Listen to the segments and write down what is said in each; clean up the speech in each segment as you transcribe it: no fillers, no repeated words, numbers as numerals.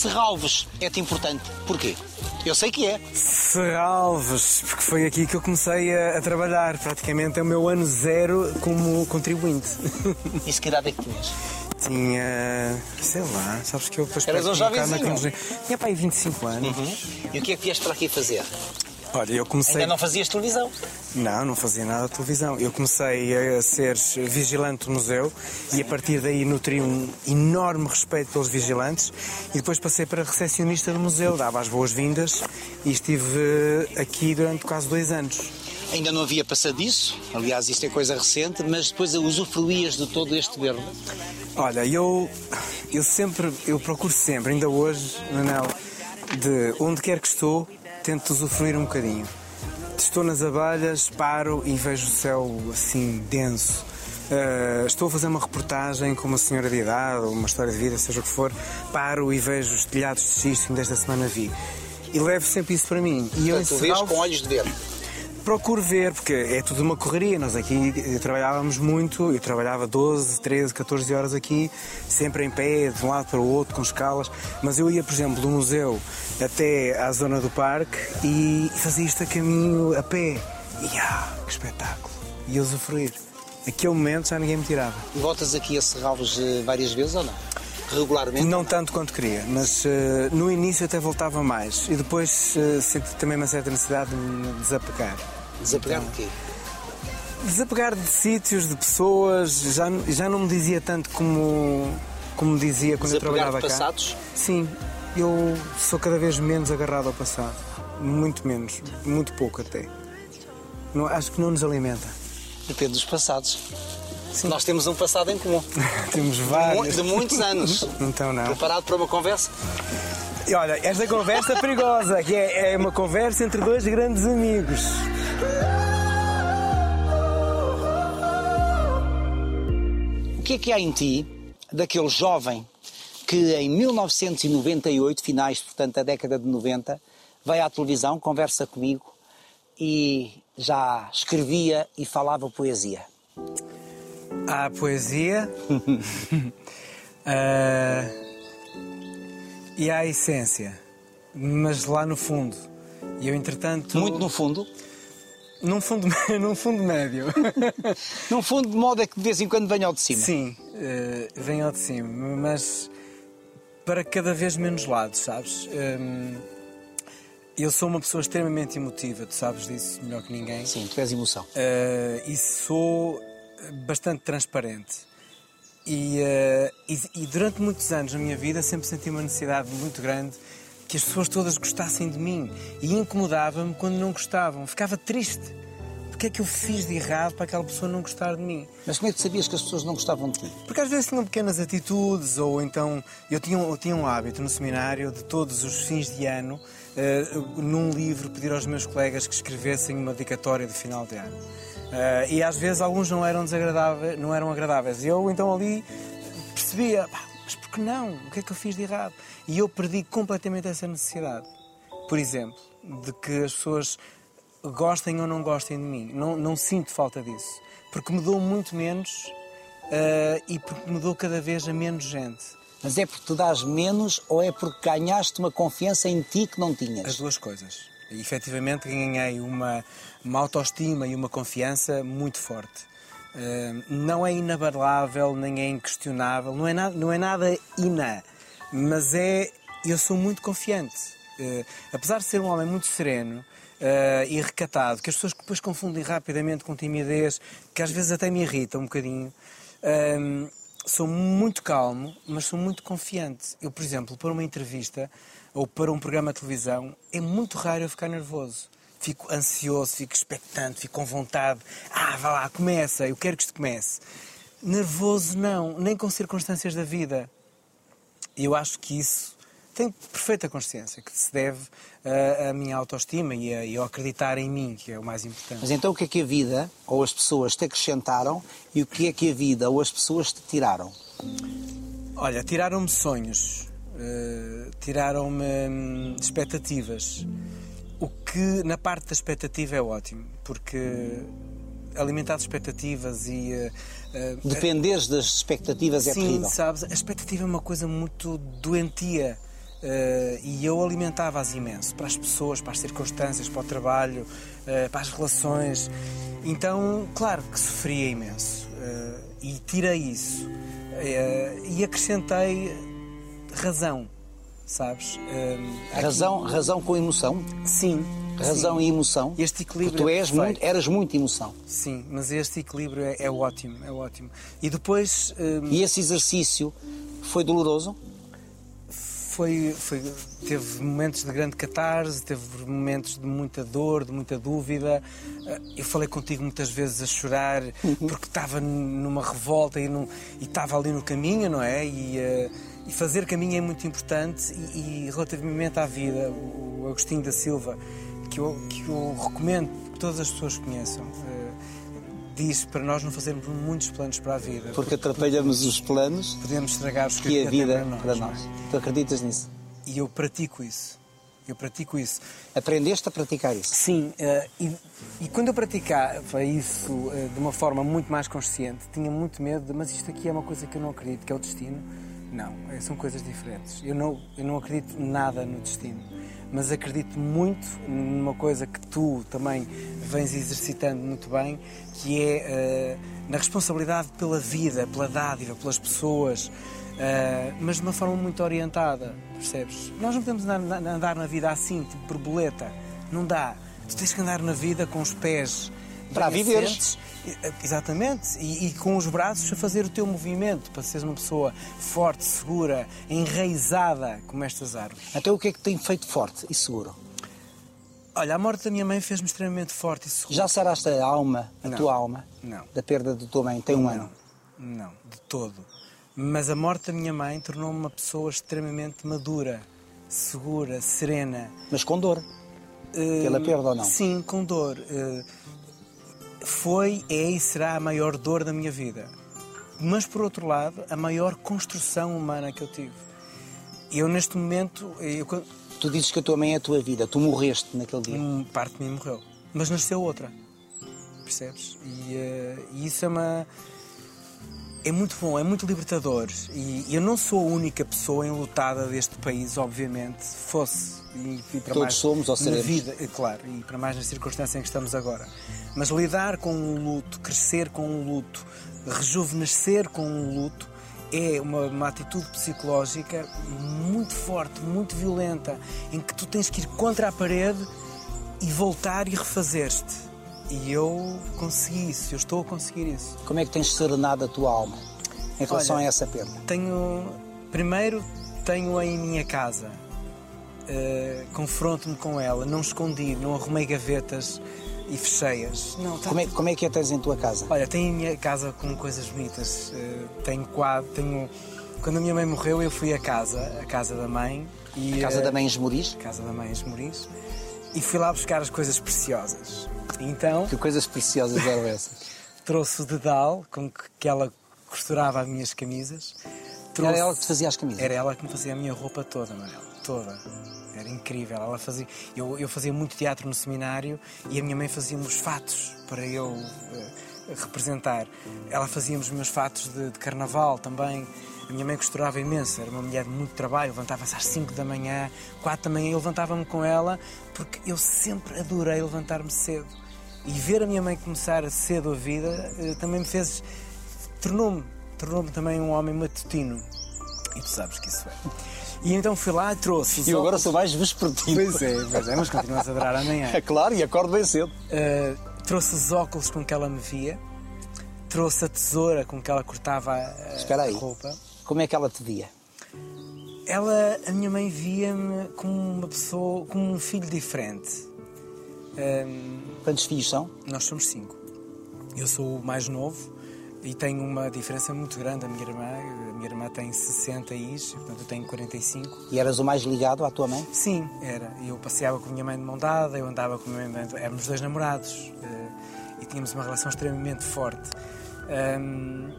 Serralves é-te importante. Porquê? Eu sei que é. Serralves, porque foi aqui que eu comecei a trabalhar. Praticamente é o meu ano zero como contribuinte. E se que idade é que tinhas? Tinha, sei lá, sabes que eu depois... Eras um jovenzinho? Tinha pá aí 25 anos. Uhum. E o que é que vieste para aqui fazer? Olha, eu comecei... Ainda não fazias televisão? Não, não fazia nada de televisão. Eu comecei a ser vigilante do museu. Sim. E a partir daí nutri um enorme respeito pelos vigilantes e depois passei para recepcionista do museu, dava as boas-vindas e estive aqui durante quase 2 anos. Ainda não havia passado isso, aliás, isto é coisa recente, mas depois usufruías de todo este verbo? Olha, eu procuro sempre, ainda hoje, Manuel, de onde quer que estou, tento usufruir um bocadinho. Estou nas abelhas, paro e vejo o céu assim denso. Estou a fazer uma reportagem com uma senhora de idade, ou uma história de vida, seja o que for, paro e vejo os telhados de xisto, desta semana vi. E levo sempre isso para mim. E eu, tu vês com olhos de ver? Procuro ver, porque é tudo uma correria. Nós aqui trabalhávamos muito, eu trabalhava 12, 13, 14 horas aqui, sempre em pé, de um lado para o outro, com escalas, mas eu ia, por exemplo, do museu até à zona do parque e fazia isto a caminho a pé. E que espetáculo! E eu usufruir. Naquele momento já ninguém me tirava. E voltas aqui a Serralves várias vezes ou não? Regularmente? Não tanto quanto queria, mas no início até voltava mais e depois senti também uma certa necessidade de me desapegar. Desapegar de quê? Desapegar de sítios, de pessoas, já não me dizia tanto como dizia quando eu trabalhava cá. Desapegar de passados? Sim, eu sou cada vez menos agarrado ao passado, muito menos, muito pouco até. Não, acho que não nos alimenta. Depende dos passados. Sim. Nós temos um passado em comum. Temos vários. De muitos anos. Então não. Preparado para uma conversa? E olha, esta conversa é perigosa, que é uma conversa entre dois grandes amigos. O que é há em ti daquele jovem que em 1998, finais, portanto, da década de 90, vai à televisão, conversa comigo e já escrevia e falava poesia? Há poesia e há a essência, mas lá no fundo. E eu, entretanto... Muito no fundo? Num fundo médio. Num fundo de modo a que de vez em quando venha ao de cima? Sim, venha ao de cima, mas para cada vez menos lado, sabes? Eu sou uma pessoa extremamente emotiva, tu sabes disso melhor que ninguém. Sim, tu és emoção. E sou... bastante transparente e durante muitos anos na minha vida sempre senti uma necessidade muito grande que as pessoas todas gostassem de mim e incomodava-me quando não gostavam, ficava triste. O que é que eu fiz de errado para aquela pessoa não gostar de mim? Mas como é que tu sabias que as pessoas não gostavam de ti? Porque às vezes tinham pequenas atitudes, ou então... Eu tinha um hábito no seminário de todos os fins de ano, num livro, pedir aos meus colegas que escrevessem uma dedicatória de final de ano. E às vezes alguns não eram agradáveis. Eu então ali percebia, mas por que não? O que é que eu fiz de errado? E eu perdi completamente essa necessidade. Por exemplo, de que as pessoas... gostem ou não gostem de mim, não sinto falta disso, porque me dou muito menos e porque me dou cada vez a menos gente. Mas é porque tu dás menos ou é porque ganhaste uma confiança em ti que não tinhas? As duas coisas. E, efetivamente ganhei uma autoestima e uma confiança muito forte. Não é inabalável, nem é inquestionável, não é nada iná, mas eu sou muito confiante. Apesar de ser um homem muito sereno, e recatado, que as pessoas depois confundem rapidamente com timidez, que às vezes até me irrita um bocadinho. Sou muito calmo, mas sou muito confiante. Eu, por exemplo, para uma entrevista ou para um programa de televisão, é muito raro eu ficar nervoso. Fico ansioso, fico expectante, fico com vontade. Vá lá, começa, eu quero que isto comece. Nervoso não, nem com circunstâncias da vida. Eu acho que isso... tenho perfeita consciência que se deve à minha autoestima e ao acreditar em mim, que é o mais importante. Mas então o que é que a vida ou as pessoas te acrescentaram e o que é que a vida ou as pessoas te tiraram? Olha, tiraram-me sonhos, tiraram-me expectativas. O que na parte da expectativa é ótimo, porque... alimentar expectativas e... Dependeres das expectativas é terrível. Sim, sabes, a expectativa é uma coisa muito doentia. e eu alimentava-as imenso, para as pessoas, para as circunstâncias, para o trabalho, para as relações. Então, claro que sofria imenso, e tirei isso e acrescentei razão, sabes? Razão com emoção? Sim. Razão, sim. E emoção. Este equilíbrio. Tu eras muito emoção. Sim, mas este equilíbrio é ótimo, é ótimo. E depois... E esse exercício foi doloroso? Foi, teve momentos de grande catarse, teve momentos de muita dor, de muita dúvida. Eu falei contigo muitas vezes a chorar, porque estava numa revolta e estava ali no caminho, não é? E fazer caminho é muito importante e relativamente à vida. O Agostinho da Silva, que eu recomendo que todas as pessoas conheçam, diz para nós não fazermos muitos planos para a vida. Porque atrapalhamos os planos, podemos estragar os que a vida para nós. Tu acreditas nisso? E eu pratico isso. Aprendeste a praticar isso? Sim. E quando eu praticava isso de uma forma muito mais consciente, tinha muito medo de, mas isto aqui é uma coisa que eu não acredito, que é o destino. Não, são coisas diferentes. Eu não acredito nada no destino, mas acredito muito numa coisa que tu também vens exercitando muito bem, que é na responsabilidade pela vida, pela dádiva, pelas pessoas, mas de uma forma muito orientada, percebes? Nós não podemos andar na vida assim, tipo borboleta, não dá. Tu tens que andar na vida com os pés para viveres. Exatamente, e com os braços a fazer o teu movimento, para seres uma pessoa forte, segura, enraizada como estas árvores. Até o que é que tem feito forte e seguro? Olha, a morte da minha mãe fez-me extremamente forte e seguro. Já saraste a alma, tua alma? Não. Da perda da tua mãe, tem um ano? Não, de todo. Mas a morte da minha mãe tornou-me uma pessoa extremamente madura, segura, serena. Mas com dor? Pela perda ou não? Sim, com dor. Foi, é e será a maior dor da minha vida. Mas, por outro lado, a maior construção humana que eu tive. Eu, neste momento... Tu dizes que a tua mãe é a tua vida. Tu morreste naquele dia. Parte de mim morreu. Mas nasceu outra. Percebes? E isso é uma... É muito bom, é muito libertador. E eu não sou a única pessoa enlutada deste país, obviamente, fosse. E para todos mais, somos ou seremos. Vida, claro, e para mais na circunstância em que estamos agora. Mas lidar com um luto, crescer com um luto, rejuvenescer com um luto, é uma atitude psicológica muito forte, muito violenta, em que tu tens que ir contra a parede e voltar e refazer-te. E eu consegui isso, eu estou a conseguir isso. Como é que tens serenado a tua alma em relação a essa perda? Primeiro tenho-a em minha casa, confronto-me com ela, não escondi, não arrumei gavetas e fechei-as. Como é que a tens em tua casa? Olha, tenho a minha casa com coisas bonitas, tenho quadro, tenho... Quando a minha mãe morreu eu fui à casa da mãe. E, a casa da mãe Esmoriz? A casa da mãe Esmoriz. E fui lá buscar as coisas preciosas. Então, que coisas preciosas eram essas? Trouxe o dedal com que ela costurava as minhas camisas. Trouxe... Era ela que te fazia as camisas? Era ela que me fazia a minha roupa toda, Manuel. Toda. Era incrível. Ela fazia... Eu fazia muito teatro no seminário e a minha mãe fazia-me os fatos para eu representar. Ela fazia-me os meus fatos de carnaval também. A minha mãe costurava imenso, era uma mulher de muito trabalho, levantava-se às 5 da manhã, 4 da manhã, eu levantava-me com ela, porque eu sempre adorei levantar-me cedo. E ver a minha mãe começar cedo a vida também me fez... Tornou-me também um homem matutino. E tu sabes que isso é. E então fui lá e trouxe... E agora sou mais vespertino. Pois é, mas continuas a adorar amanhã. É claro, e acordo bem cedo. Trouxe os óculos com que ela me via, trouxe a tesoura com que ela cortava a roupa. Como é que ela te via? A minha mãe via-me como uma pessoa, como um filho diferente. Quantos filhos são? Nós somos 5. Eu sou o mais novo e tenho uma diferença muito grande da minha irmã. A minha irmã tem 60 anos, portanto eu tenho 45. E eras o mais ligado à tua mãe? Sim, era. Eu passeava com a minha mãe de mão dada, eu andava com a minha mãe... Éramos 2 namorados e tínhamos uma relação extremamente forte.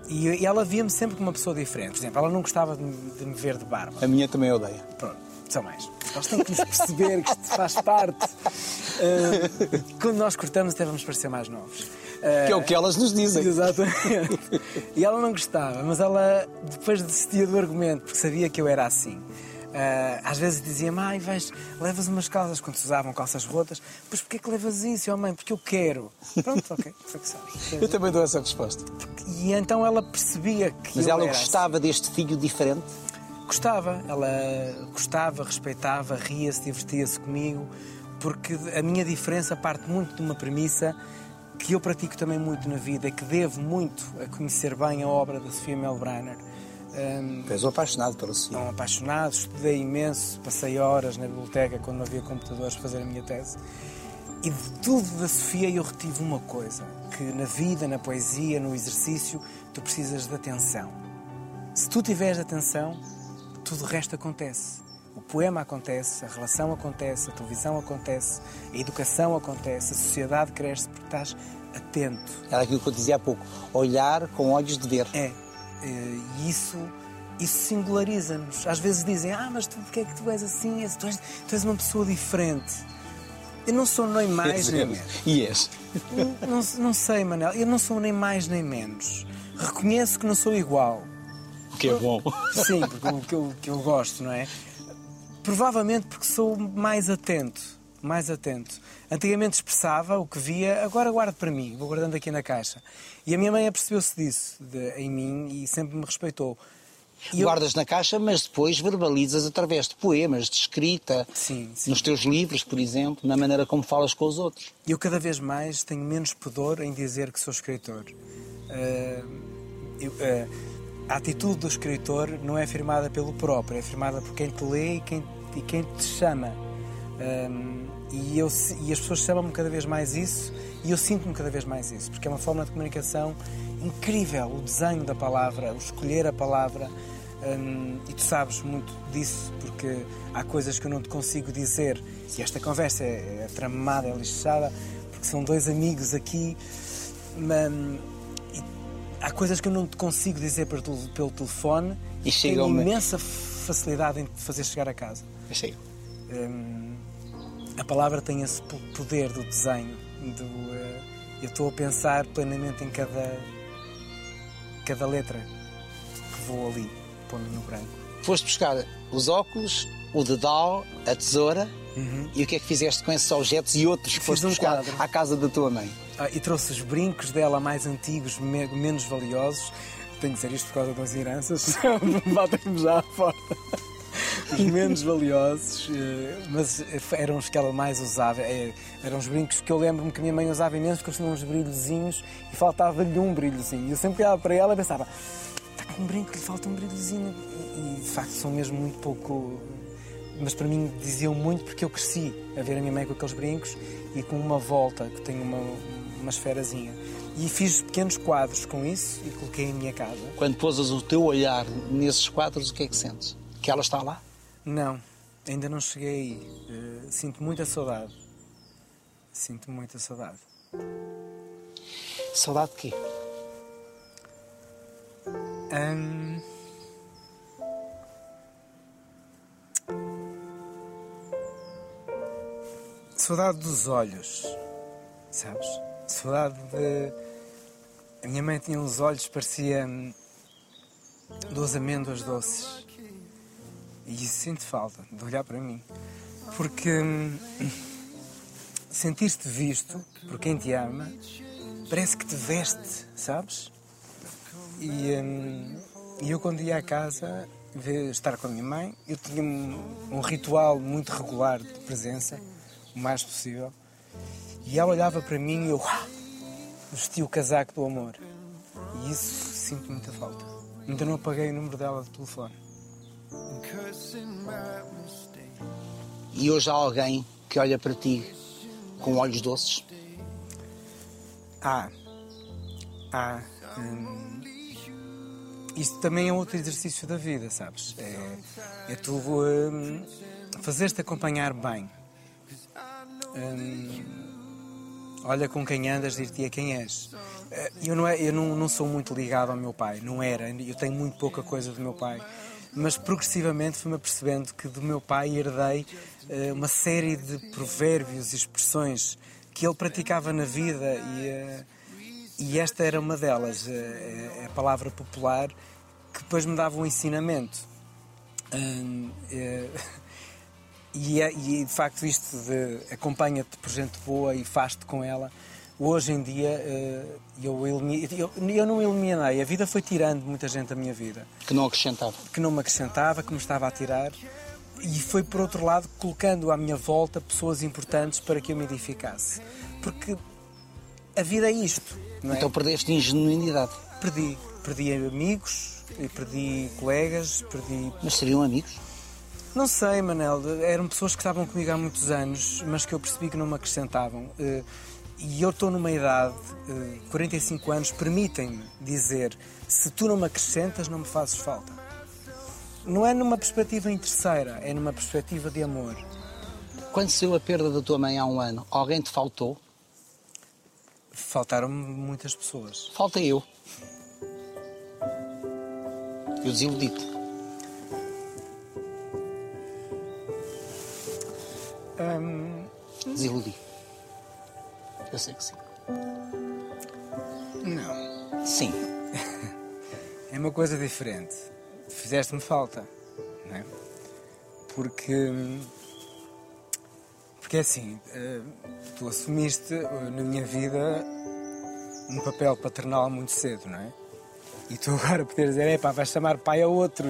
E ela via-me sempre como uma pessoa diferente. Por exemplo, ela não gostava de me ver de barba. A minha também odeia. Pronto, são mais. Nós temos que nos perceber que isto faz parte. Quando nós cortamos até vamos parecer mais novos. Que é o que elas nos dizem. Exatamente. E ela não gostava, mas ela depois desistia do argumento, porque sabia que eu era assim. Às vezes dizia-me, levas umas calças, quando se usavam calças rotas, pois porquê que levas isso, mãe? Porque eu quero. Pronto, ok, foi que sabes. Eu também dou essa resposta. E então ela percebia que... Mas ela gostava deste filho diferente? Gostava, ela gostava, respeitava, ria-se, divertia-se comigo, porque a minha diferença parte muito de uma premissa que eu pratico também muito na vida e que devo muito a conhecer bem a obra da Sofia Melbrenner. És apaixonado pela Sofia. Não, apaixonado, estudei imenso, passei horas na biblioteca quando não havia computadores para fazer a minha tese. E de tudo da Sofia eu retive uma coisa, que na vida, na poesia, no exercício, tu precisas de atenção. Se tu tiveres atenção, tudo o resto acontece. O poema acontece, a relação acontece, a televisão acontece, a educação acontece, a sociedade cresce porque estás atento. Era aquilo que eu dizia há pouco, olhar com olhos de ver. É, e isso singulariza-nos. Às vezes dizem, mas tu, porque é que tu és assim? Tu és uma pessoa diferente. Eu não sou nem mais nem menos. E és? Não sei, Manuel, eu não sou nem mais nem menos. Reconheço que não sou igual. O que é bom. Sim, porque o que eu gosto, não é? Provavelmente porque sou mais atento, Antigamente expressava o que via, agora guardo para mim, vou guardando aqui na caixa. E a minha mãe apercebeu-se disso em mim e sempre me respeitou. E guardas na caixa, mas depois verbalizas através de poemas, de escrita, sim. Nos teus livros, por exemplo, na maneira como falas com os outros. Eu cada vez mais tenho menos pudor em dizer que sou escritor. A atitude do escritor não é afirmada pelo próprio, é afirmada por quem te lê e quem te chama. E as pessoas chamam-me cada vez mais isso e eu sinto-me cada vez mais isso, porque é uma forma de comunicação incrível, o desenho da palavra, o escolher a palavra. E tu sabes muito disso, porque há coisas que eu não te consigo dizer. E esta conversa é tramada, é lixada, porque são dois amigos aqui. Há coisas que eu não te consigo dizer pelo telefone e tenho imensa facilidade em te fazer chegar a casa. A palavra tem esse poder do desenho. Eu estou a pensar plenamente em cada letra que vou ali, pondo no branco. Foste buscar os óculos, o dedal, a tesoura. E o que é que fizeste com esses objetos e outros que foste buscar à casa da tua mãe? E trouxe os brincos dela mais antigos, menos valiosos. Tenho de dizer isto por causa das heranças, batem-me já à porta. Os menos valiosos, mas eram os que ela mais usava. Eram os brincos que eu lembro-me que a minha mãe usava imenso, porque eles tinham uns brilhozinhos e faltava-lhe um brilhozinho. Eu sempre olhava para ela e pensava, está com um brinco, lhe falta um brilhozinho. E de facto são mesmo muito pouco... Mas para mim diziam muito, porque eu cresci a ver a minha mãe com aqueles brincos e com uma volta, que tem uma esferazinha. E fiz pequenos quadros com isso e coloquei em minha casa. Quando pousas o teu olhar nesses quadros, o que é que sentes? Que ela está lá? Não, ainda não cheguei. Sinto muita saudade. Saudade de quê? Saudade dos olhos, sabes? Saudade de... A minha mãe tinha uns olhos que pareciam duas amêndoas doces. E isso sinto falta, de olhar para mim. Porque sentir-te visto por quem te ama, parece que te veste, sabes? E eu quando ia à casa, estar com a minha mãe, eu tinha um ritual muito regular de presença, o mais possível, e ela olhava para mim e eu vestia o casaco do amor. E isso sinto muita falta. Ainda não apaguei o número dela de telefone. E hoje há alguém que olha para ti com olhos doces? Há. Isto também é outro exercício da vida, sabes? É tu fazeres-te acompanhar bem. Olha com quem andas, dir-te-ia quem és. Eu não sou muito ligado ao meu pai, não era. Eu tenho muito pouca coisa do meu pai. Mas progressivamente fui-me apercebendo que do meu pai herdei uma série de provérbios e expressões que ele praticava na vida e esta era uma delas, a palavra popular, que depois me dava um ensinamento. E de facto isto acompanha-te por gente boa e faz-te com ela. Hoje em dia eu não eliminei, a vida foi tirando muita gente da minha vida. Que não acrescentava. Que não me acrescentava, que me estava a tirar. E foi, por outro lado, colocando à minha volta pessoas importantes para que eu me edificasse. Porque a vida é isto, não é? Então perdeste ingenuidade. Perdi amigos, perdi colegas, perdi... Mas seriam amigos? Não sei, Manel. Eram pessoas que estavam comigo há muitos anos, mas que eu percebi que não me acrescentavam. E eu estou numa idade, 45 anos, permitem-me dizer, se tu não me acrescentas, não me fazes falta. Não é numa perspectiva interesseira, é numa perspectiva de amor. Quando saiu a perda da tua mãe há um ano, alguém te faltou? Faltaram-me muitas pessoas. Falta eu. Eu desiludi-te. Desiludi. Eu sei que sim. Não. Sim. É uma coisa diferente. Fizeste-me falta, não é? Porque assim, tu assumiste na minha vida um papel paternal muito cedo, não é? E tu agora poderes dizer, epá, vais chamar pai a outro.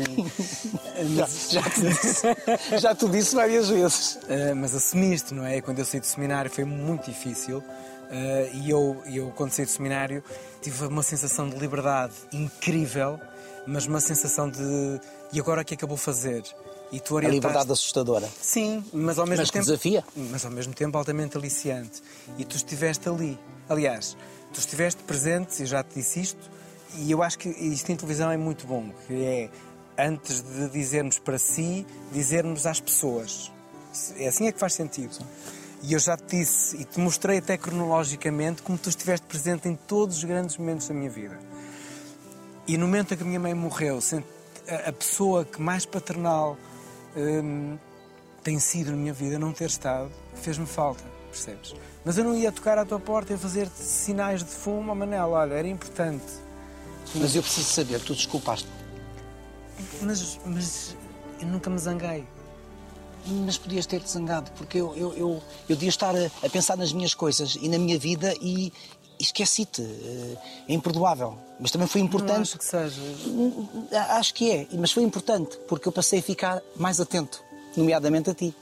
Já te disse várias vezes. Mas assumiste, não é? Quando eu saí do seminário foi muito difícil. E eu, quando saí do seminário, tive uma sensação de liberdade incrível, mas uma sensação de... E agora o que é que eu vou fazer? E tu orientaste... A liberdade assustadora. Sim, mas ao mesmo tempo... Mas que desafia. Mas ao mesmo tempo altamente aliciante. E tu estiveste ali. Aliás, tu estiveste presente, e já te disse isto, e eu acho que isto em televisão é muito bom, que é, antes de dizermos para si, dizermos às pessoas. É assim é que faz sentido. E eu já te disse, e te mostrei até cronologicamente, como tu estiveste presente em todos os grandes momentos da minha vida. E no momento em que a minha mãe morreu, a pessoa que mais paternal tem sido na minha vida, não ter estado, fez-me falta, percebes? Mas eu não ia tocar à tua porta e fazer-te sinais de fumo, Manel, olha, era importante. Mas eu preciso saber, tu desculpaste-me. Mas eu nunca me zanguei. Mas podias ter-te zangado, porque eu devia estar a pensar nas minhas coisas e na minha vida e esqueci-te. É imperdoável. Mas também foi importante. Não acho que seja. Acho que é, mas foi importante, porque eu passei a ficar mais atento, nomeadamente a ti.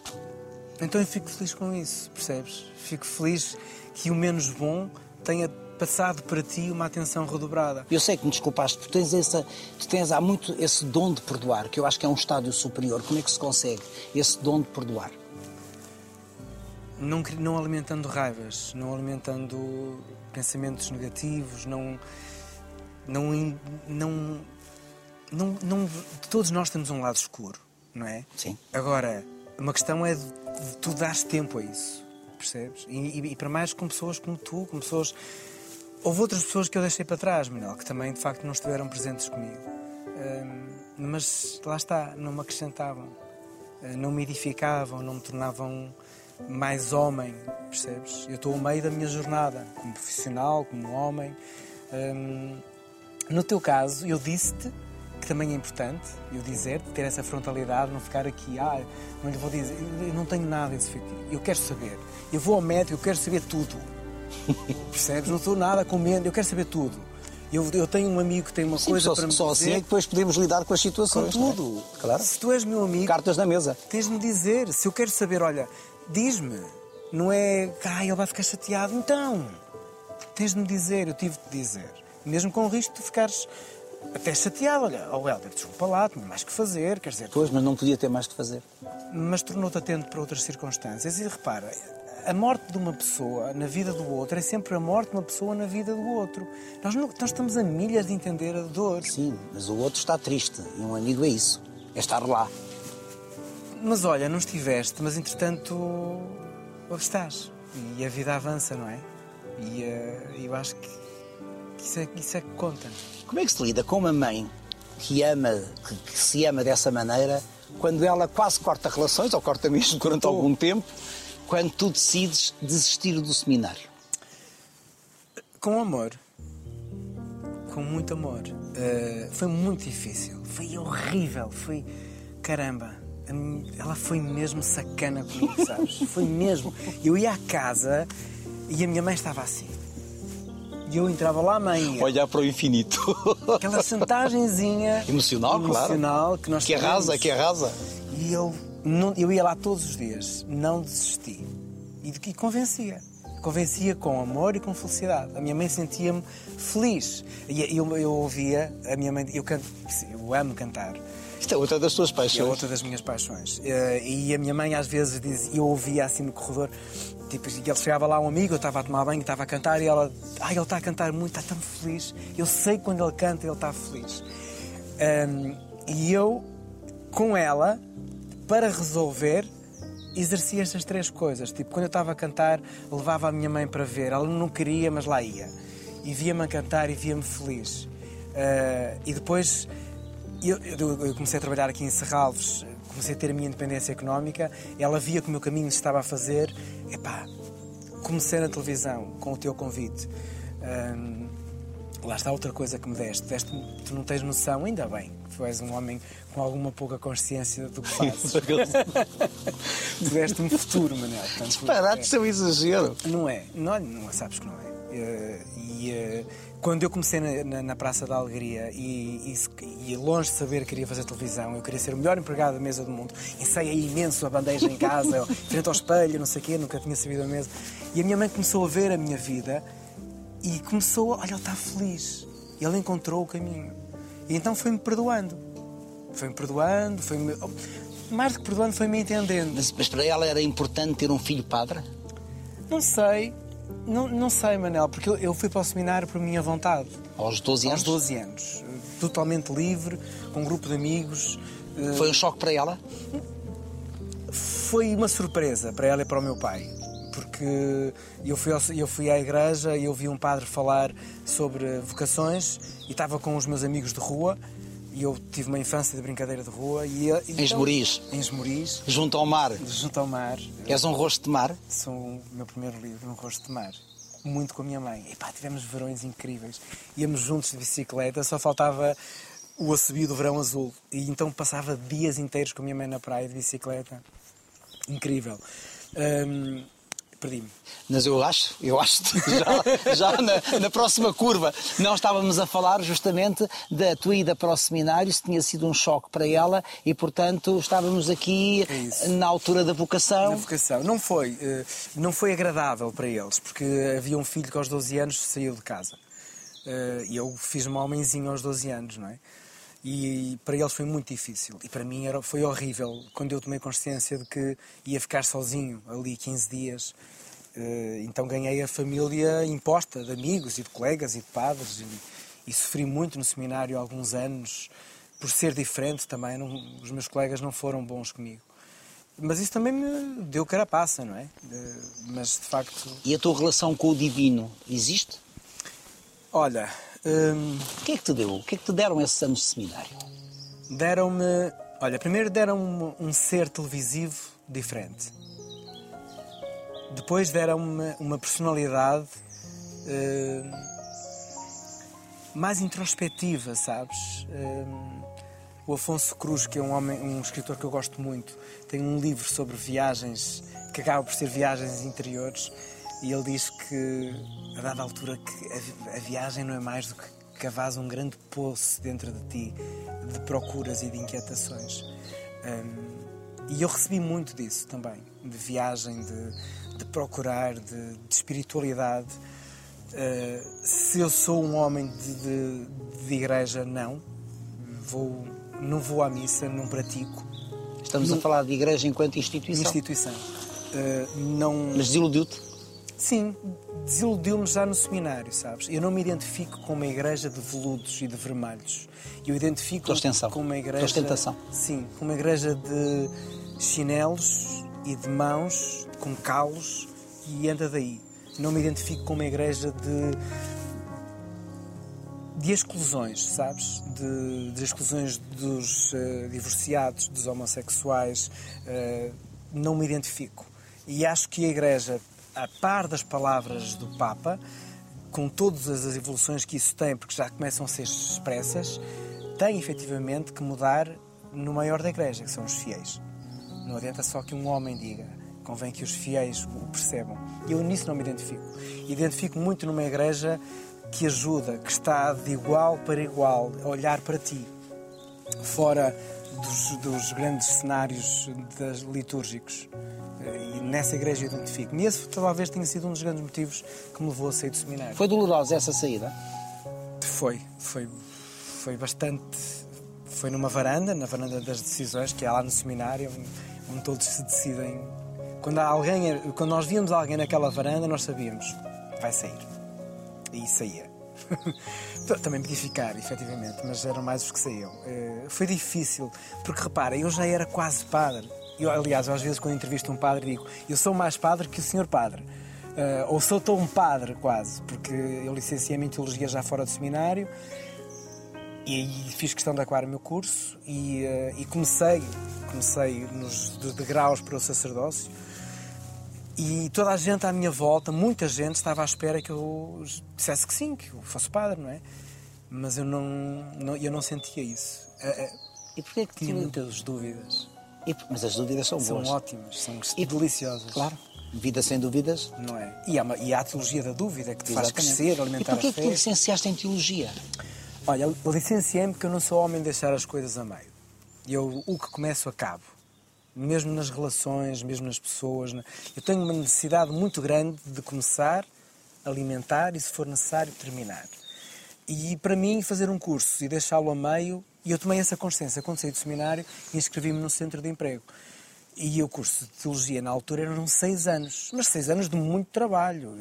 Então eu fico feliz com isso, percebes? Fico feliz que o menos bom tenha passado para ti uma atenção redobrada. Eu sei que me desculpaste, porque tu tens há muito esse dom de perdoar, que eu acho que é um estádio superior. Como é que se consegue esse dom de perdoar? Não alimentando raivas, não alimentando pensamentos negativos, não. Todos nós temos um lado escuro, não é? Sim. Agora, uma questão é de tu dares tempo a isso, percebes? E para mais com pessoas como tu, com pessoas... Houve outras pessoas que eu deixei para trás, Manuel, que também, de facto, não estiveram presentes comigo. Mas, lá está, não me acrescentavam. Não me edificavam, não me tornavam mais homem, percebes? Eu estou ao meio da minha jornada, como profissional, como homem. No teu caso, eu disse-te, que também é importante, eu dizer-te, ter essa frontalidade, não ficar aqui, não lhe vou dizer, eu não tenho nada desse feitiço, eu quero saber. Eu vou ao médico, eu quero saber tudo. Percebes? Não estou nada com medo, eu quero saber tudo. Eu tenho um amigo que tem uma coisa para me dizer. Só assim é que depois podemos lidar com as situações. Com tudo. É? Claro. Se tu és meu amigo... Cartas na mesa. Tens-me de dizer. Se eu quero saber, olha, diz-me. Não é... ele vai ficar chateado. Então, tens-me de dizer. Eu tive-te de dizer. Mesmo com o risco de ficares até chateado. Olha, Helder, desculpa lá, tinha mais que fazer. Quer dizer... Pois, mas não podia ter mais que fazer. Mas tornou-te atento para outras circunstâncias. E repara... A morte de uma pessoa na vida do outro é sempre a morte de uma pessoa na vida do outro. Nós estamos a milhas de entender a dor. Sim, mas o outro está triste e um amigo é isso, é estar lá. Mas olha, não estiveste, mas entretanto estás. E a vida avança, não é? E eu acho que isso é que conta. Como é que se lida com uma mãe que ama, que se ama dessa maneira, quando ela quase corta relações, ou corta mesmo durante algum tempo, quando tu decides desistir do seminário? Com amor. Com muito amor. Foi muito difícil. Foi horrível. Foi caramba, ela foi mesmo sacana comigo, sabes? Foi mesmo. Eu ia à casa e a minha mãe estava assim. E eu entrava lá, mãe. Olhar para o infinito. Aquela chantagenzinha. Emocional, claro. Que nós tínhamos. Que arrasa. E eu ia lá todos os dias, não desisti. E convencia. Convencia com amor e com felicidade. A minha mãe sentia-me feliz. E eu ouvia a minha mãe. Eu amo cantar. Isto é outra das tuas paixões. É outra das minhas paixões. E a minha mãe às vezes dizia, eu ouvia assim no corredor, tipo, ele chegava lá um amigo, eu estava a tomar banho, estava a cantar, e ela, ele está a cantar muito, está tão feliz. Eu sei que quando ele canta, ele está feliz. E eu, com ela, para resolver, exercia estas três coisas. Tipo, quando eu estava a cantar, levava a minha mãe para ver. Ela não queria, mas lá ia. E via-me a cantar e via-me feliz. E depois... Eu comecei a trabalhar aqui em Serralves, comecei a ter a minha independência económica, ela via que o meu caminho se estava a fazer. Epá, comecei na televisão, com o teu convite. Lá está outra coisa que me deste-me, tu não tens noção, ainda bem, tu és um homem com alguma pouca consciência do que fazes. Tu deste-me futuro, Manuel. Disparado, seu exagero. Não é, sabes que não é. Quando eu comecei na Praça da Alegria e longe de saber que queria fazer televisão, eu queria ser o melhor empregado da mesa do mundo, ensaiei imenso a bandeja em casa, frente ao espelho, não sei o quê, nunca tinha sabido a mesa. E a minha mãe começou a ver a minha vida e começou, olha, ele está feliz, ele encontrou o caminho. E então foi-me perdoando, mais do que perdoando, foi-me entendendo. Mas para ela era importante ter um filho padre? Não sei, Manel, porque eu fui para o seminário por minha vontade. Aos 12 anos? Aos 12 anos. Totalmente livre, com um grupo de amigos. Foi um choque para ela? Foi uma surpresa para ela e para o meu pai. Porque eu fui à igreja e ouvi um padre falar sobre vocações e estava com os meus amigos de rua. E eu tive uma infância de brincadeira de rua. Em Esmoriz. Em Esmoriz. Junto ao mar. És um rosto de mar? Sou o meu primeiro livro, um rosto de mar. Muito com a minha mãe. E pá, tivemos verões incríveis. Íamos juntos de bicicleta, só faltava o assobio do verão azul. E então passava dias inteiros com a minha mãe na praia de bicicleta. Incrível. Perdi-me. Mas eu acho-te já na próxima curva. Nós estávamos a falar justamente da tua ida para o seminário, se tinha sido um choque para ela e, portanto, estávamos aqui na altura da vocação. Na vocação. Não foi agradável para eles, porque havia um filho que aos 12 anos saiu de casa. E eu fiz-me homenzinho aos 12 anos, não é? E para eles foi muito difícil. E para mim foi horrível quando eu tomei consciência de que ia ficar sozinho ali 15 dias. Então ganhei a família imposta de amigos e de colegas e de padres. E sofri muito no seminário há alguns anos por ser diferente também. Os meus colegas não foram bons comigo. Mas isso também me deu carapaça, não é? Mas de facto... E a tua relação com o divino existe? Olha... O que é que te deu? O que é que te deram esses anos de seminário? Deram-me... Olha, primeiro deram-me um ser televisivo diferente. Depois deram-me uma personalidade mais introspectiva, sabes? O Afonso Cruz, que é um escritor que eu gosto muito, tem um livro sobre viagens, que acaba por ser viagens interiores. E ele diz que, a dada altura, que a viagem não é mais do que cavares um grande poço dentro de ti, de procuras e de inquietações. E eu recebi muito disso também, de viagem, de procurar, de espiritualidade. Se eu sou um homem de igreja, não. Não vou à missa, não pratico. Estamos a falar de igreja enquanto instituição? Instituição. Não... Mas desiludiu-te? Sim, desiludiu-me já no seminário, sabes? Eu não me identifico com uma igreja de veludos e de vermelhos. Eu identifico com uma igreja... Ostentação. Sim, com uma igreja de chinelos e de mãos, com calos, e anda daí. Não me identifico com uma igreja de exclusões, sabes? De exclusões dos divorciados, dos homossexuais. Não me identifico. E acho que a igreja... a par das palavras do Papa, com todas as evoluções que isso tem, porque já começam a ser expressas, tem efetivamente que mudar no maior da igreja, que são os fiéis. Não adianta só que um homem diga, convém que os fiéis o percebam. Eu nisso não me identifico. Identifico muito numa igreja que ajuda, que está de igual para igual, a olhar para ti, fora dos grandes cenários litúrgicos. E nessa igreja eu identifico. E esse talvez tenha sido um dos grandes motivos que me levou a sair do seminário. Foi dolorosa essa saída? Foi bastante. Foi numa varanda, na varanda das decisões, que é lá no seminário, onde todos se decidem. Quando nós víamos alguém naquela varanda, nós sabíamos, vai sair. E saía. Também podia ficar, efetivamente, mas eram mais os que saíam. Foi difícil, porque reparem, eu já era quase padre. Aliás, às vezes quando entrevisto um padre digo, eu sou mais padre que o senhor padre. Ou sou tão padre, quase, porque eu licenciei-me em Teologia já fora do seminário e fiz questão de acabar o meu curso e comecei nos degraus para o sacerdócio. E toda a gente à minha volta, muita gente, estava à espera que eu dissesse que sim, que eu fosse padre, não é? Mas eu não sentia isso. E porquê é que tinha muitas dúvidas? Mas as dúvidas são boas. São ótimas, são deliciosas. Claro. Vida sem dúvidas. Não é? E há a teologia da dúvida que te faz crescer, alimentar a fé. E porquê é que tu licenciaste em teologia? Olha, eu licenciei-me porque eu não sou homem de deixar as coisas a meio. Eu o que começo, acabo. Mesmo nas relações, mesmo nas pessoas. Eu tenho uma necessidade muito grande de começar, alimentar e, se for necessário, terminar. E para mim, fazer um curso e deixá-lo a meio... E eu tomei essa consciência quando saí do seminário e inscrevi-me no centro de emprego. E o curso de Teologia, na altura, eram 6 anos. Mas 6 anos de muito trabalho.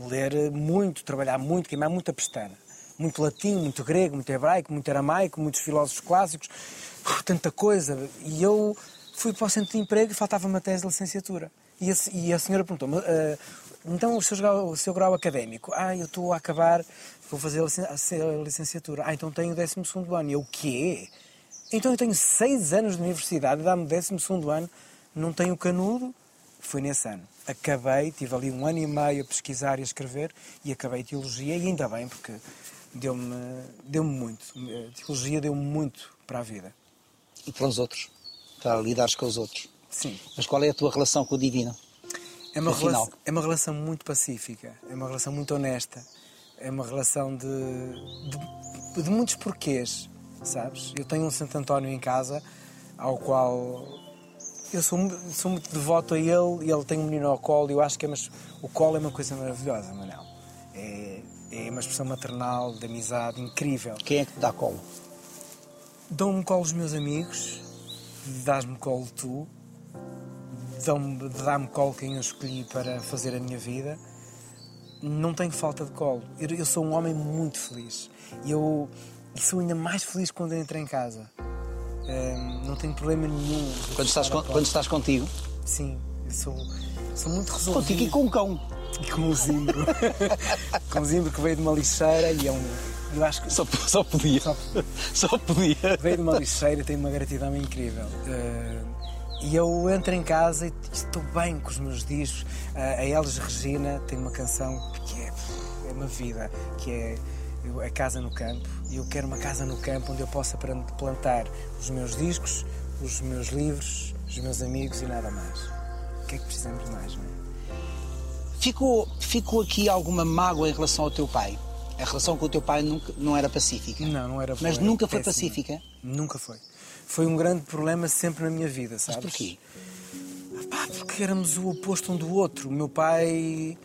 Ler muito, trabalhar muito, queimar muita pestana. Muito latim, muito grego, muito hebraico, muito aramaico, muitos filósofos clássicos. Tanta coisa. E eu fui para o centro de emprego e faltava-me a tese de licenciatura. E a senhora perguntou-me, então o seu grau académico? Eu estou a acabar... Vou fazer a licenciatura. Então tenho o 12º ano. E eu, o quê? Então eu tenho 6 anos de universidade, dá-me o 12º ano, não tenho canudo. Foi nesse ano. Acabei, tive ali 1 ano e meio a pesquisar e a escrever, e acabei Teologia, e ainda bem, porque deu-me muito. Teologia deu-me muito para a vida. E para os outros? Para lidares com os outros? Sim. Mas qual é a tua relação com o divino? É uma relação muito pacífica, é uma relação muito honesta. É uma relação de muitos porquês, sabes? Eu tenho um Santo António em casa, ao qual eu sou muito devoto a ele, e ele tem um menino ao colo, e eu acho que o colo é uma coisa maravilhosa, Manuel. É uma expressão maternal, de amizade, incrível. Quem é que te dá colo? Dão-me colo os meus amigos, dás-me colo tu, dá-me colo quem eu escolhi para fazer a minha vida. Não tenho falta de colo. Eu sou um homem muito feliz. E sou ainda mais feliz quando entro em casa. Não tenho problema nenhum. Quando estás contigo? Sim, eu sou muito resolvido. Contigo e com um cão. E com um zimbro. Com um zimbro que veio de uma lixeira e é um... Eu acho que... Só podia. Veio de uma lixeira e tem uma gratidão incrível. E eu entro em casa e estou bem com os meus discos. A Elis Regina tem uma canção que é uma vida, que é A Casa no Campo. E eu quero uma casa no campo onde eu possa plantar os meus discos, os meus livros, os meus amigos e nada mais. O que é que precisamos de mais, não é? Ficou aqui alguma mágoa em relação ao teu pai? A relação com o teu pai nunca, não era pacífica? Não era. Mas nunca foi pacífica? Nunca foi. Foi um grande problema sempre na minha vida, sabes? Mas porquê? Porque éramos o oposto um do outro. O meu pai...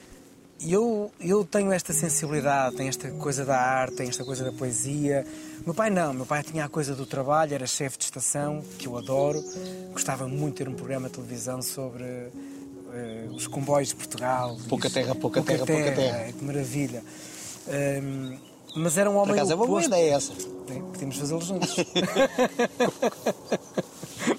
Eu tenho esta sensibilidade, tenho esta coisa da arte, tenho esta coisa da poesia. Meu pai não. Meu pai tinha a coisa do trabalho, era chefe de estação, que eu adoro. Gostava muito de ter um programa de televisão sobre os comboios de Portugal. Pouca terra. Que maravilha. Mas era um homem... Por acaso é uma boa ideia essa. Podíamos fazê-los juntos.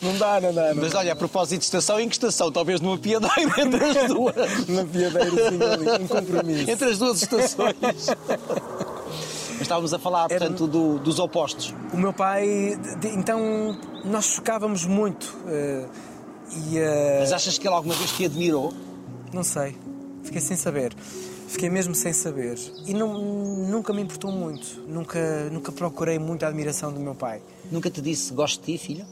Não dá. Mas olha, a propósito de estação, em que estação? Talvez numa piadeira entre as duas. Numa piadeira, sim, ali, um compromisso. Entre as duas estações. Mas estávamos a falar, portanto, dos opostos. O meu pai... Então, nós chocávamos muito. Mas achas que ele alguma vez te admirou? Não sei. Fiquei sem saber. Fiquei mesmo sem saber. E nunca me importou muito. Nunca procurei muita admiração do meu pai. Nunca te disse gosto de ti, filho?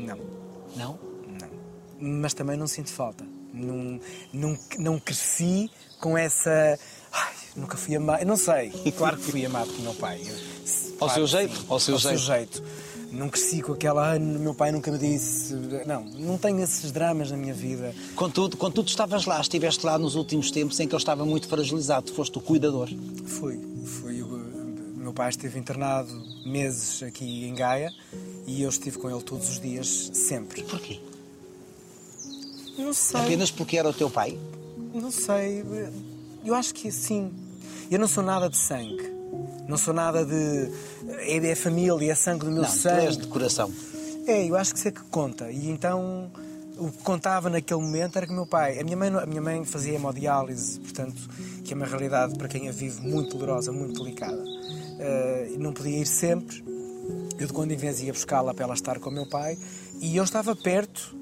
Não. Não? Não. Mas também não sinto falta. Não cresci com essa... Ai, nunca fui amado. Não sei. Claro que fui amado pelo meu pai. Ao seu jeito? Ao seu jeito. Não cresci com aquela... meu pai nunca me disse... Não tenho esses dramas na minha vida. Contudo, estavas lá, estiveste lá nos últimos tempos em que eu estava muito fragilizado. Tu foste o cuidador. Fui. Meu pai esteve internado meses aqui em Gaia e eu estive com ele todos os dias, sempre. Porquê? Não sei. Apenas porque era o teu pai? Não sei. Eu acho que sim. Eu não sou nada de sangue. Não sou nada de... É família, é sangue do meu sangue. Tu és de coração. É, eu acho que isso é que conta. E então, o que contava naquele momento era que o meu pai... A minha mãe fazia hemodiálise, portanto, que é uma realidade para quem a vive muito dolorosa, muito delicada. Não podia ir sempre. Eu, de quando em vez, ia buscá-la para ela estar com o meu pai. E eu estava perto,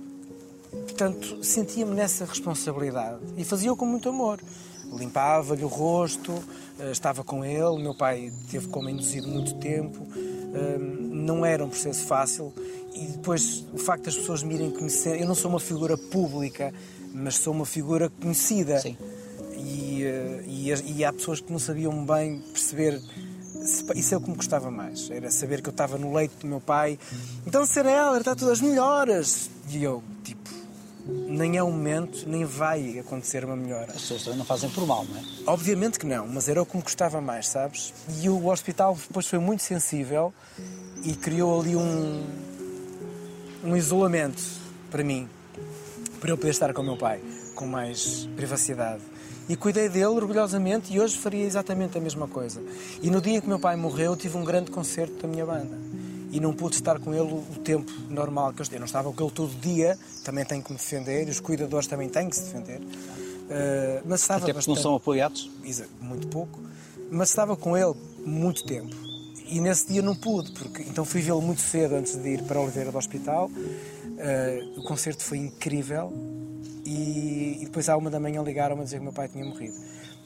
portanto, sentia-me nessa responsabilidade. E fazia-o com muito amor. Limpava-lhe o rosto, estava com ele, meu pai teve como induzido muito tempo, não era um processo fácil e depois o facto das pessoas me irem conhecer, eu não sou uma figura pública, mas sou uma figura conhecida. Sim. E há pessoas que não sabiam bem perceber, isso é o que me gostava mais, era saber que eu estava no leito do meu pai, então Serralves, está tudo às melhoras, e eu, tipo... Nem é o momento, nem vai acontecer uma melhora. As pessoas também não fazem por mal, não é? Obviamente que não, mas era o que me gostava mais, sabes? E o hospital depois foi muito sensível e criou ali um isolamento para mim, para eu poder estar com o meu pai, com mais privacidade. E cuidei dele orgulhosamente e hoje faria exatamente a mesma coisa. E no dia que meu pai morreu, tive um grande concerto da minha banda. E não pude estar com ele o tempo normal que eu não estava com ele todo dia, também tenho que me defender, os cuidadores também têm que se defender. Mas estava até porque bastante... não são apoiados? Muito pouco, mas estava com ele muito tempo. E nesse dia não pude, porque então fui vê-lo muito cedo antes de ir para a Oliveira do Hospital. O concerto foi incrível e depois à 1 da manhã ligaram-me a dizer que meu pai tinha morrido.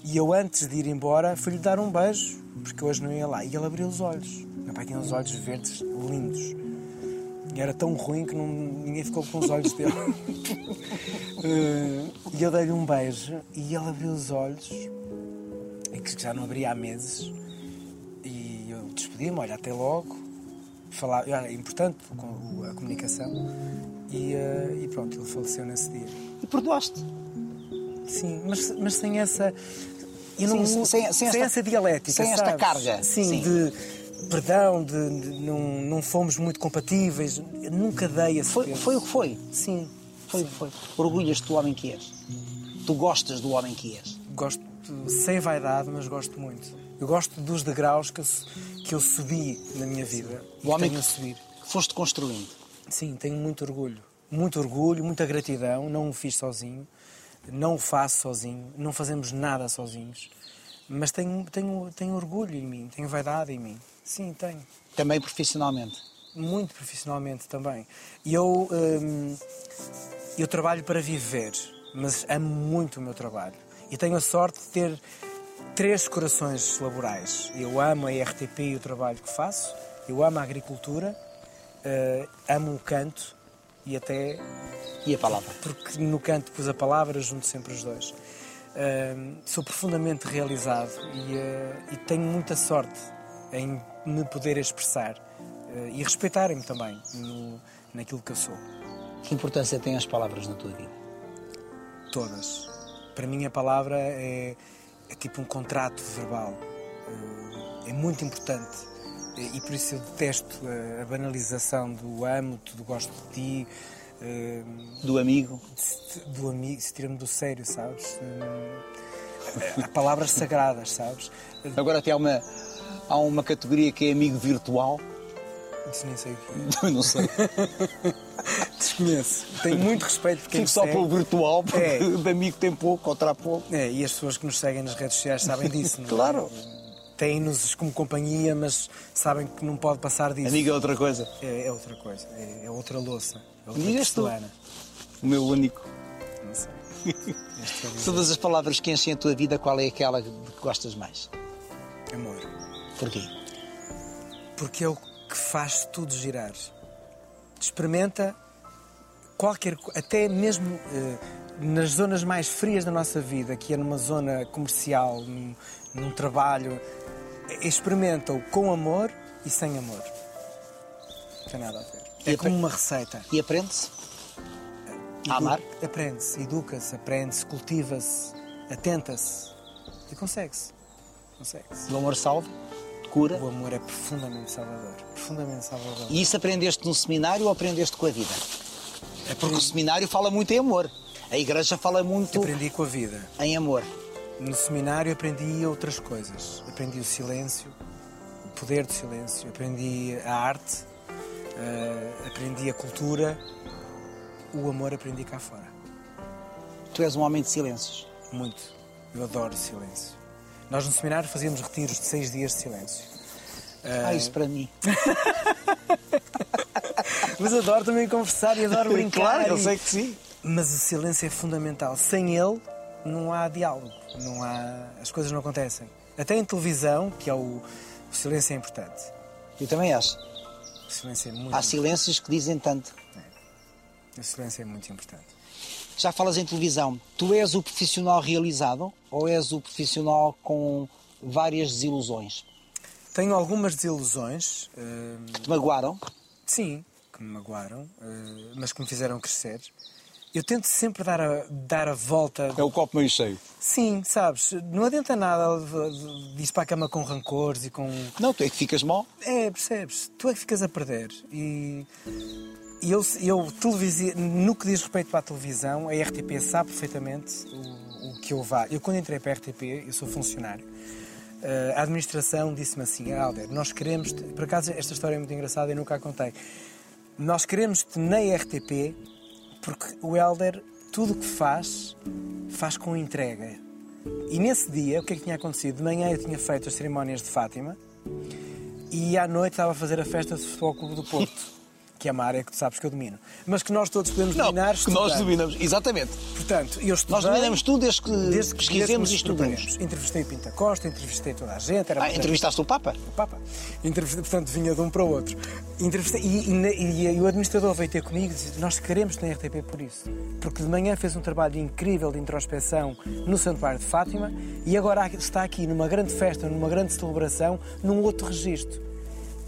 E eu antes de ir embora fui-lhe dar um beijo, porque hoje não ia lá, e ele abriu os olhos. Meu pai tinha uns olhos verdes lindos. E era tão ruim que ninguém ficou com os olhos dele. E eu dei-lhe um beijo e ele abriu os olhos, que já não abria há meses. E eu despedi-me, olha, até logo. Falar, era importante a comunicação. E pronto, ele faleceu nesse dia. E perdoaste? Sim, mas sem essa... sem essa dialética, sem esta carga. Sim. De... Perdão, não fomos muito compatíveis, eu nunca dei esse peso. Foi o que foi? Sim. Foi. Orgulhas-te do homem que és? Tu gostas do homem que és? Gosto, sem vaidade, mas gosto muito. Eu gosto dos degraus que eu subi na minha vida. O homem que foste construindo? Sim, tenho muito orgulho. Muito orgulho, muita gratidão, não o fiz sozinho, não o faço sozinho, não fazemos nada sozinhos. Mas tenho orgulho em mim, tenho vaidade em mim. Sim, tenho. Também profissionalmente? Muito profissionalmente também. Eu trabalho para viver, mas amo muito o meu trabalho. E tenho a sorte de ter 3 corações laborais. Eu amo a RTP e o trabalho que faço, eu amo a agricultura, amo o canto e até... E a palavra? Porque no canto pus a palavra, junto sempre os dois. Sou profundamente realizado e tenho muita sorte em me poder expressar e respeitarem-me também naquilo que eu sou. Que importância têm as palavras na tua vida? Todas. Para mim a palavra é tipo um contrato verbal. É muito importante e por isso eu detesto a banalização do amo-te, do gosto de ti. Do amigo? Do amigo, se tira-me do sério, sabes? Há palavras sagradas, sabes? Agora até há uma categoria que é amigo virtual. Isso nem sei o que é. Não sei. Desconheço. Tenho muito respeito por quem me segue. Fico só pelo virtual, porque de amigo tem pouco ou terá pouco. E as pessoas que nos seguem nas redes sociais sabem disso, não é? Claro. Têm-nos como companhia, mas sabem que não pode passar disso. Amigo é outra coisa. É outra coisa. É outra louça. É outra porcelana. O meu único. Não sei. Todas as palavras que enchem a tua vida, qual é aquela de que gostas mais? Amor. Porquê? Porque é o que faz tudo girar. Experimenta qualquer coisa, até mesmo nas zonas mais frias da nossa vida, que é numa zona comercial, num trabalho, experimenta-o com amor e sem amor. Não tem nada a ver. É como uma receita. E aprende-se? A amar? Aprende-se, educa-se, aprende-se, cultiva-se, atenta-se e consegue-se. Consegue-se. O amor salva? Cura? O amor é profundamente salvador. Profundamente salvador. E isso aprendeste num seminário ou aprendeste com a vida? É porque o seminário fala muito em amor. A igreja fala muito... Aprendi com a vida. Em amor. No seminário aprendi outras coisas. Aprendi o silêncio, o poder do silêncio. Aprendi a arte. Aprendi a cultura. O amor aprendi cá fora. Tu és um homem de silêncios? Muito. Eu adoro silêncio. Nós no seminário fazíamos retiros de 6 dias de silêncio. Isso para mim. Mas adoro também conversar e adoro brincar. Claro, eu sei que sim. Mas o silêncio é fundamental. Sem ele não há diálogo. Não há... As coisas não acontecem. Até em televisão, que é o silêncio é importante. Eu também acho. O silêncio é muito importante. Há silêncios que dizem tanto. É. O silêncio é muito importante. Já falas em televisão. Tu és o profissional realizado ou és o profissional com várias desilusões? Tenho algumas desilusões. Que te magoaram? Sim, que me magoaram, mas que me fizeram crescer. Eu tento sempre dar a volta... É o copo meio cheio. Sim, sabes, não adianta nada ir para a cama com rancores e com... Não, tu é que ficas mal. É, percebes, tu é que ficas a perder. E no que diz respeito à televisão, a RTP sabe perfeitamente o que eu vá. Eu quando entrei para a RTP, eu sou funcionário, a administração disse-me assim, Helder, nós queremos... Por acaso, esta história é muito engraçada e nunca a contei. Nós queremos-te na RTP... Porque o Helder, tudo o que faz, faz com entrega. E nesse dia, o que é que tinha acontecido? De manhã eu tinha feito as cerimónias de Fátima e à noite estava a fazer a festa do Futebol Clube do Porto, que é uma área que tu sabes que eu domino. Mas que nós todos podemos dominar, estudar. Nós dominamos, exatamente. Portanto, eu estudei... Nós dominamos tudo desde que pesquisemos e estudamos. Entrevistei Pinta Costa, entrevistei toda a gente. Entrevistaste o Papa? O Papa. Portanto, vinha de um para o outro. E o administrador veio ter comigo e disse, nós queremos ter RTP por isso. Porque de manhã fez um trabalho incrível de introspeção no Santuário de Fátima e agora está aqui numa grande festa, numa grande celebração, num outro registro.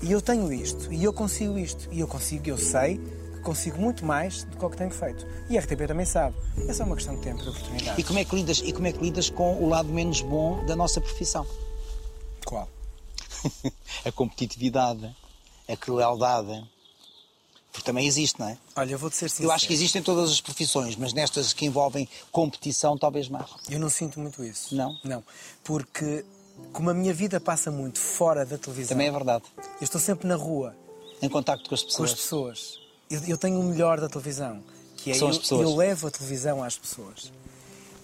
E eu tenho isto, e eu consigo isto, e eu sei que consigo muito mais do que o que tenho feito. E a RTP também sabe. É só uma questão de tempo, de oportunidade. E como é que lidas com o lado menos bom da nossa profissão? Qual? A competitividade, a crueldade. Porque também existe, não é? Olha, eu vou-te ser sincero. Eu acho que existem todas as profissões, mas nestas que envolvem competição, talvez mais. Eu não sinto muito isso. Não? Não. Porque... Como a minha vida passa muito fora da televisão... Também é verdade. Eu estou sempre na rua. Em contacto com as pessoas. Com as pessoas. Eu tenho o melhor da televisão. Que é são as pessoas. Eu levo a televisão às pessoas.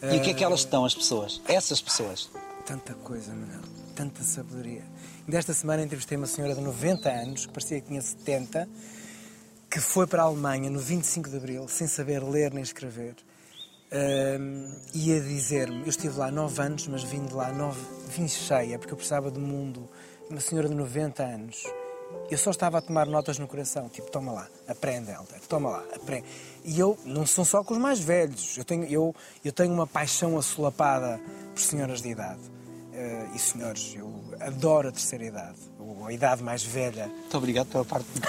E o que é que elas dão, as pessoas? Essas pessoas? Tanta coisa, Manuel. Tanta sabedoria. Desta semana entrevistei uma senhora de 90 anos, que parecia que tinha 70, que foi para a Alemanha no 25 de Abril, sem saber ler nem escrever. Ia dizer-me, eu estive lá 9 anos, mas vim de lá 9, vim cheia, porque eu precisava do mundo. Uma senhora de 90 anos, eu só estava a tomar notas no coração, tipo, toma lá, aprende, Helder, toma lá, aprende. E eu não sou só com os mais velhos, eu tenho uma paixão assolapada por senhoras de idade. E senhores, eu adoro a terceira idade, ou a idade mais velha. Muito obrigado pela parte de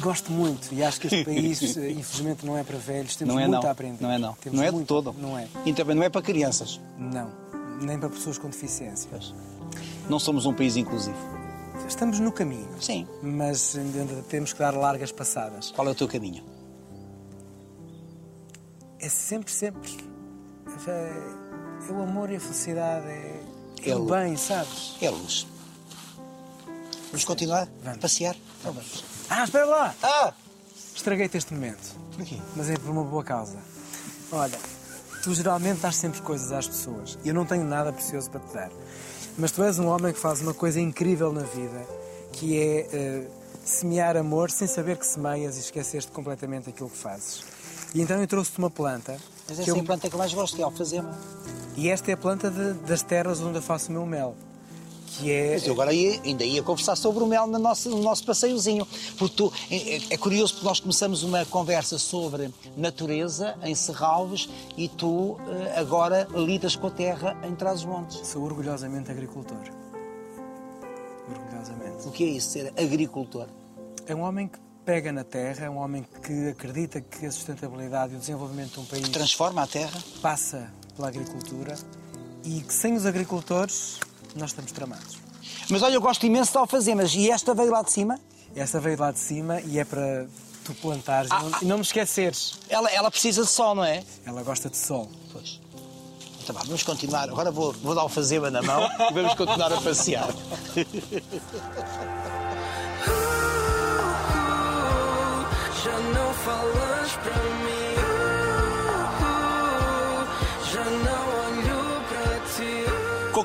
Gosto muito e acho que este país, infelizmente, não é para velhos. Temos não é muito não. A aprender. Não é não. Temos não é muito... de todo. Não é. E também não é para crianças. Não. Nem para pessoas com deficiências. Não somos um país inclusivo. Estamos no caminho. Sim. Mas ainda temos que dar largas passadas. Qual é o teu caminho? É sempre... É o amor e a felicidade. É o bem, sabes? É a luz. Vamos continuar? Vamos. Passear? Vamos. Ah, espera lá! Ah! Estraguei-te este momento. Porquê? Mas é por uma boa causa. Olha, tu geralmente dás sempre coisas às pessoas. Eu não tenho nada precioso para te dar. Mas tu és um homem que faz uma coisa incrível na vida, que é semear amor sem saber que semeias e esqueceste completamente aquilo que fazes. E então eu trouxe-te uma planta. Mas essa é a planta que eu mais gosto, é alfazema. E esta é a planta das terras onde eu faço o meu mel. Que é... Mas eu agora ainda ia conversar sobre o mel no nosso passeiozinho. Porque é curioso, porque nós começamos uma conversa sobre natureza em Serralves e tu agora lidas com a terra em Trás-os-Montes. Sou orgulhosamente agricultor. Orgulhosamente. O que é isso, ser agricultor? É um homem que pega na terra, é um homem que acredita que a sustentabilidade e o desenvolvimento de um país... Que transforma a terra. Passa pela agricultura e que sem os agricultores... Nós estamos tramados. Mas olha, eu gosto imenso de alfazemas. E esta veio lá de cima? Esta veio lá de cima e é para tu plantares e não me esqueceres. Ela precisa de sol, não é? Ela gosta de sol. Pois. Então vá, vamos continuar. Agora vou dar alfazema na mão e vamos continuar a passear. Já não falas para mim.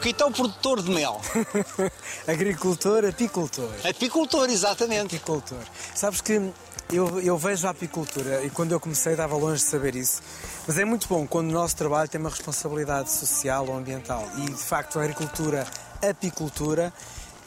Então, produtor de mel. Agricultor, apicultor. Apicultor, exatamente. Apicultor. Sabes que eu vejo a apicultura, e quando eu comecei estava longe de saber isso, mas é muito bom quando o nosso trabalho tem uma responsabilidade social ou ambiental. E, de facto, a agricultura, apicultura,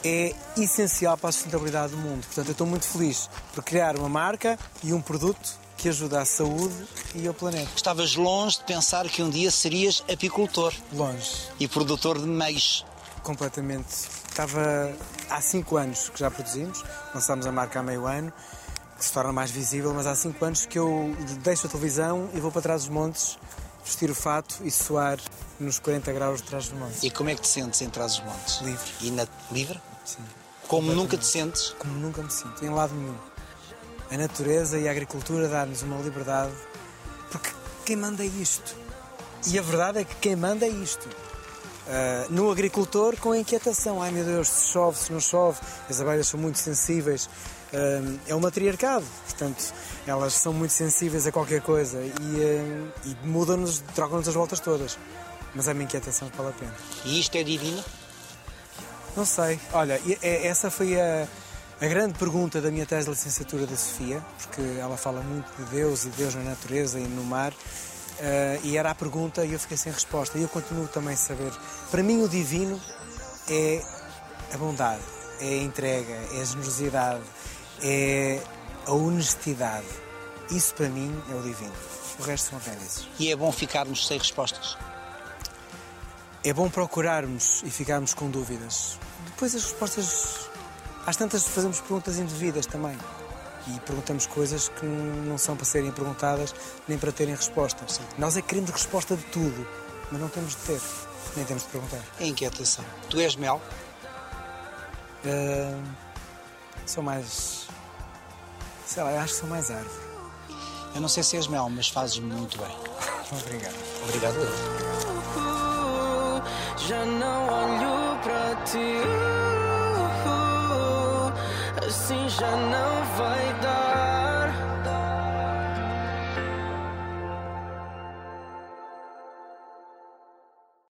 é essencial para a sustentabilidade do mundo. Portanto, eu estou muito feliz por criar uma marca e um produto que ajuda à saúde e ao planeta. Estavas longe de pensar que um dia serias apicultor. Longe. E produtor de meios. Completamente. Estava há 5 anos que já produzimos, lançámos a marca há meio ano, que se torna mais visível, mas há 5 anos que eu deixo a televisão e vou para Trás-os-Montes, vestir o fato e suar nos 40 graus de Trás-os-Montes. E como é que te sentes em Trás-os-Montes? Livre. Livre? Sim. Como nunca te sentes? Como nunca me sinto, em lado nenhum. A natureza e a agricultura dá-nos uma liberdade, porque quem manda é isto. E a verdade é que quem manda é isto. No agricultor, com a inquietação. Ai meu Deus, se chove, se não chove, as abelhas são muito sensíveis. É um matriarcado, portanto, elas são muito sensíveis a qualquer coisa e mudam-nos, trocam-nos as voltas todas. Mas é uma inquietação que vale a pena. E isto é divino? Não sei. Olha, essa foi a grande pergunta da minha tese de licenciatura da Sofia, porque ela fala muito de Deus e Deus na natureza e no mar, e era a pergunta e eu fiquei sem resposta. E eu continuo também a saber. Para mim o divino é a bondade, é a entrega, é a generosidade, é a honestidade. Isso para mim é o divino. O resto são apêndices. E é bom ficarmos sem respostas? É bom procurarmos e ficarmos com dúvidas. Depois as respostas... Às tantas fazemos perguntas indevidas também e perguntamos coisas que não são para serem perguntadas nem para terem resposta. Sim. Nós é que queremos resposta de tudo, mas não temos de ter, nem temos de perguntar. É inquietação. Tu és mel? Sou mais... Sei lá, acho que sou mais árvore. Eu não sei se és mel, mas fazes muito bem. Obrigado. Obrigado. Já não olho para ti. Assim já não vai dar.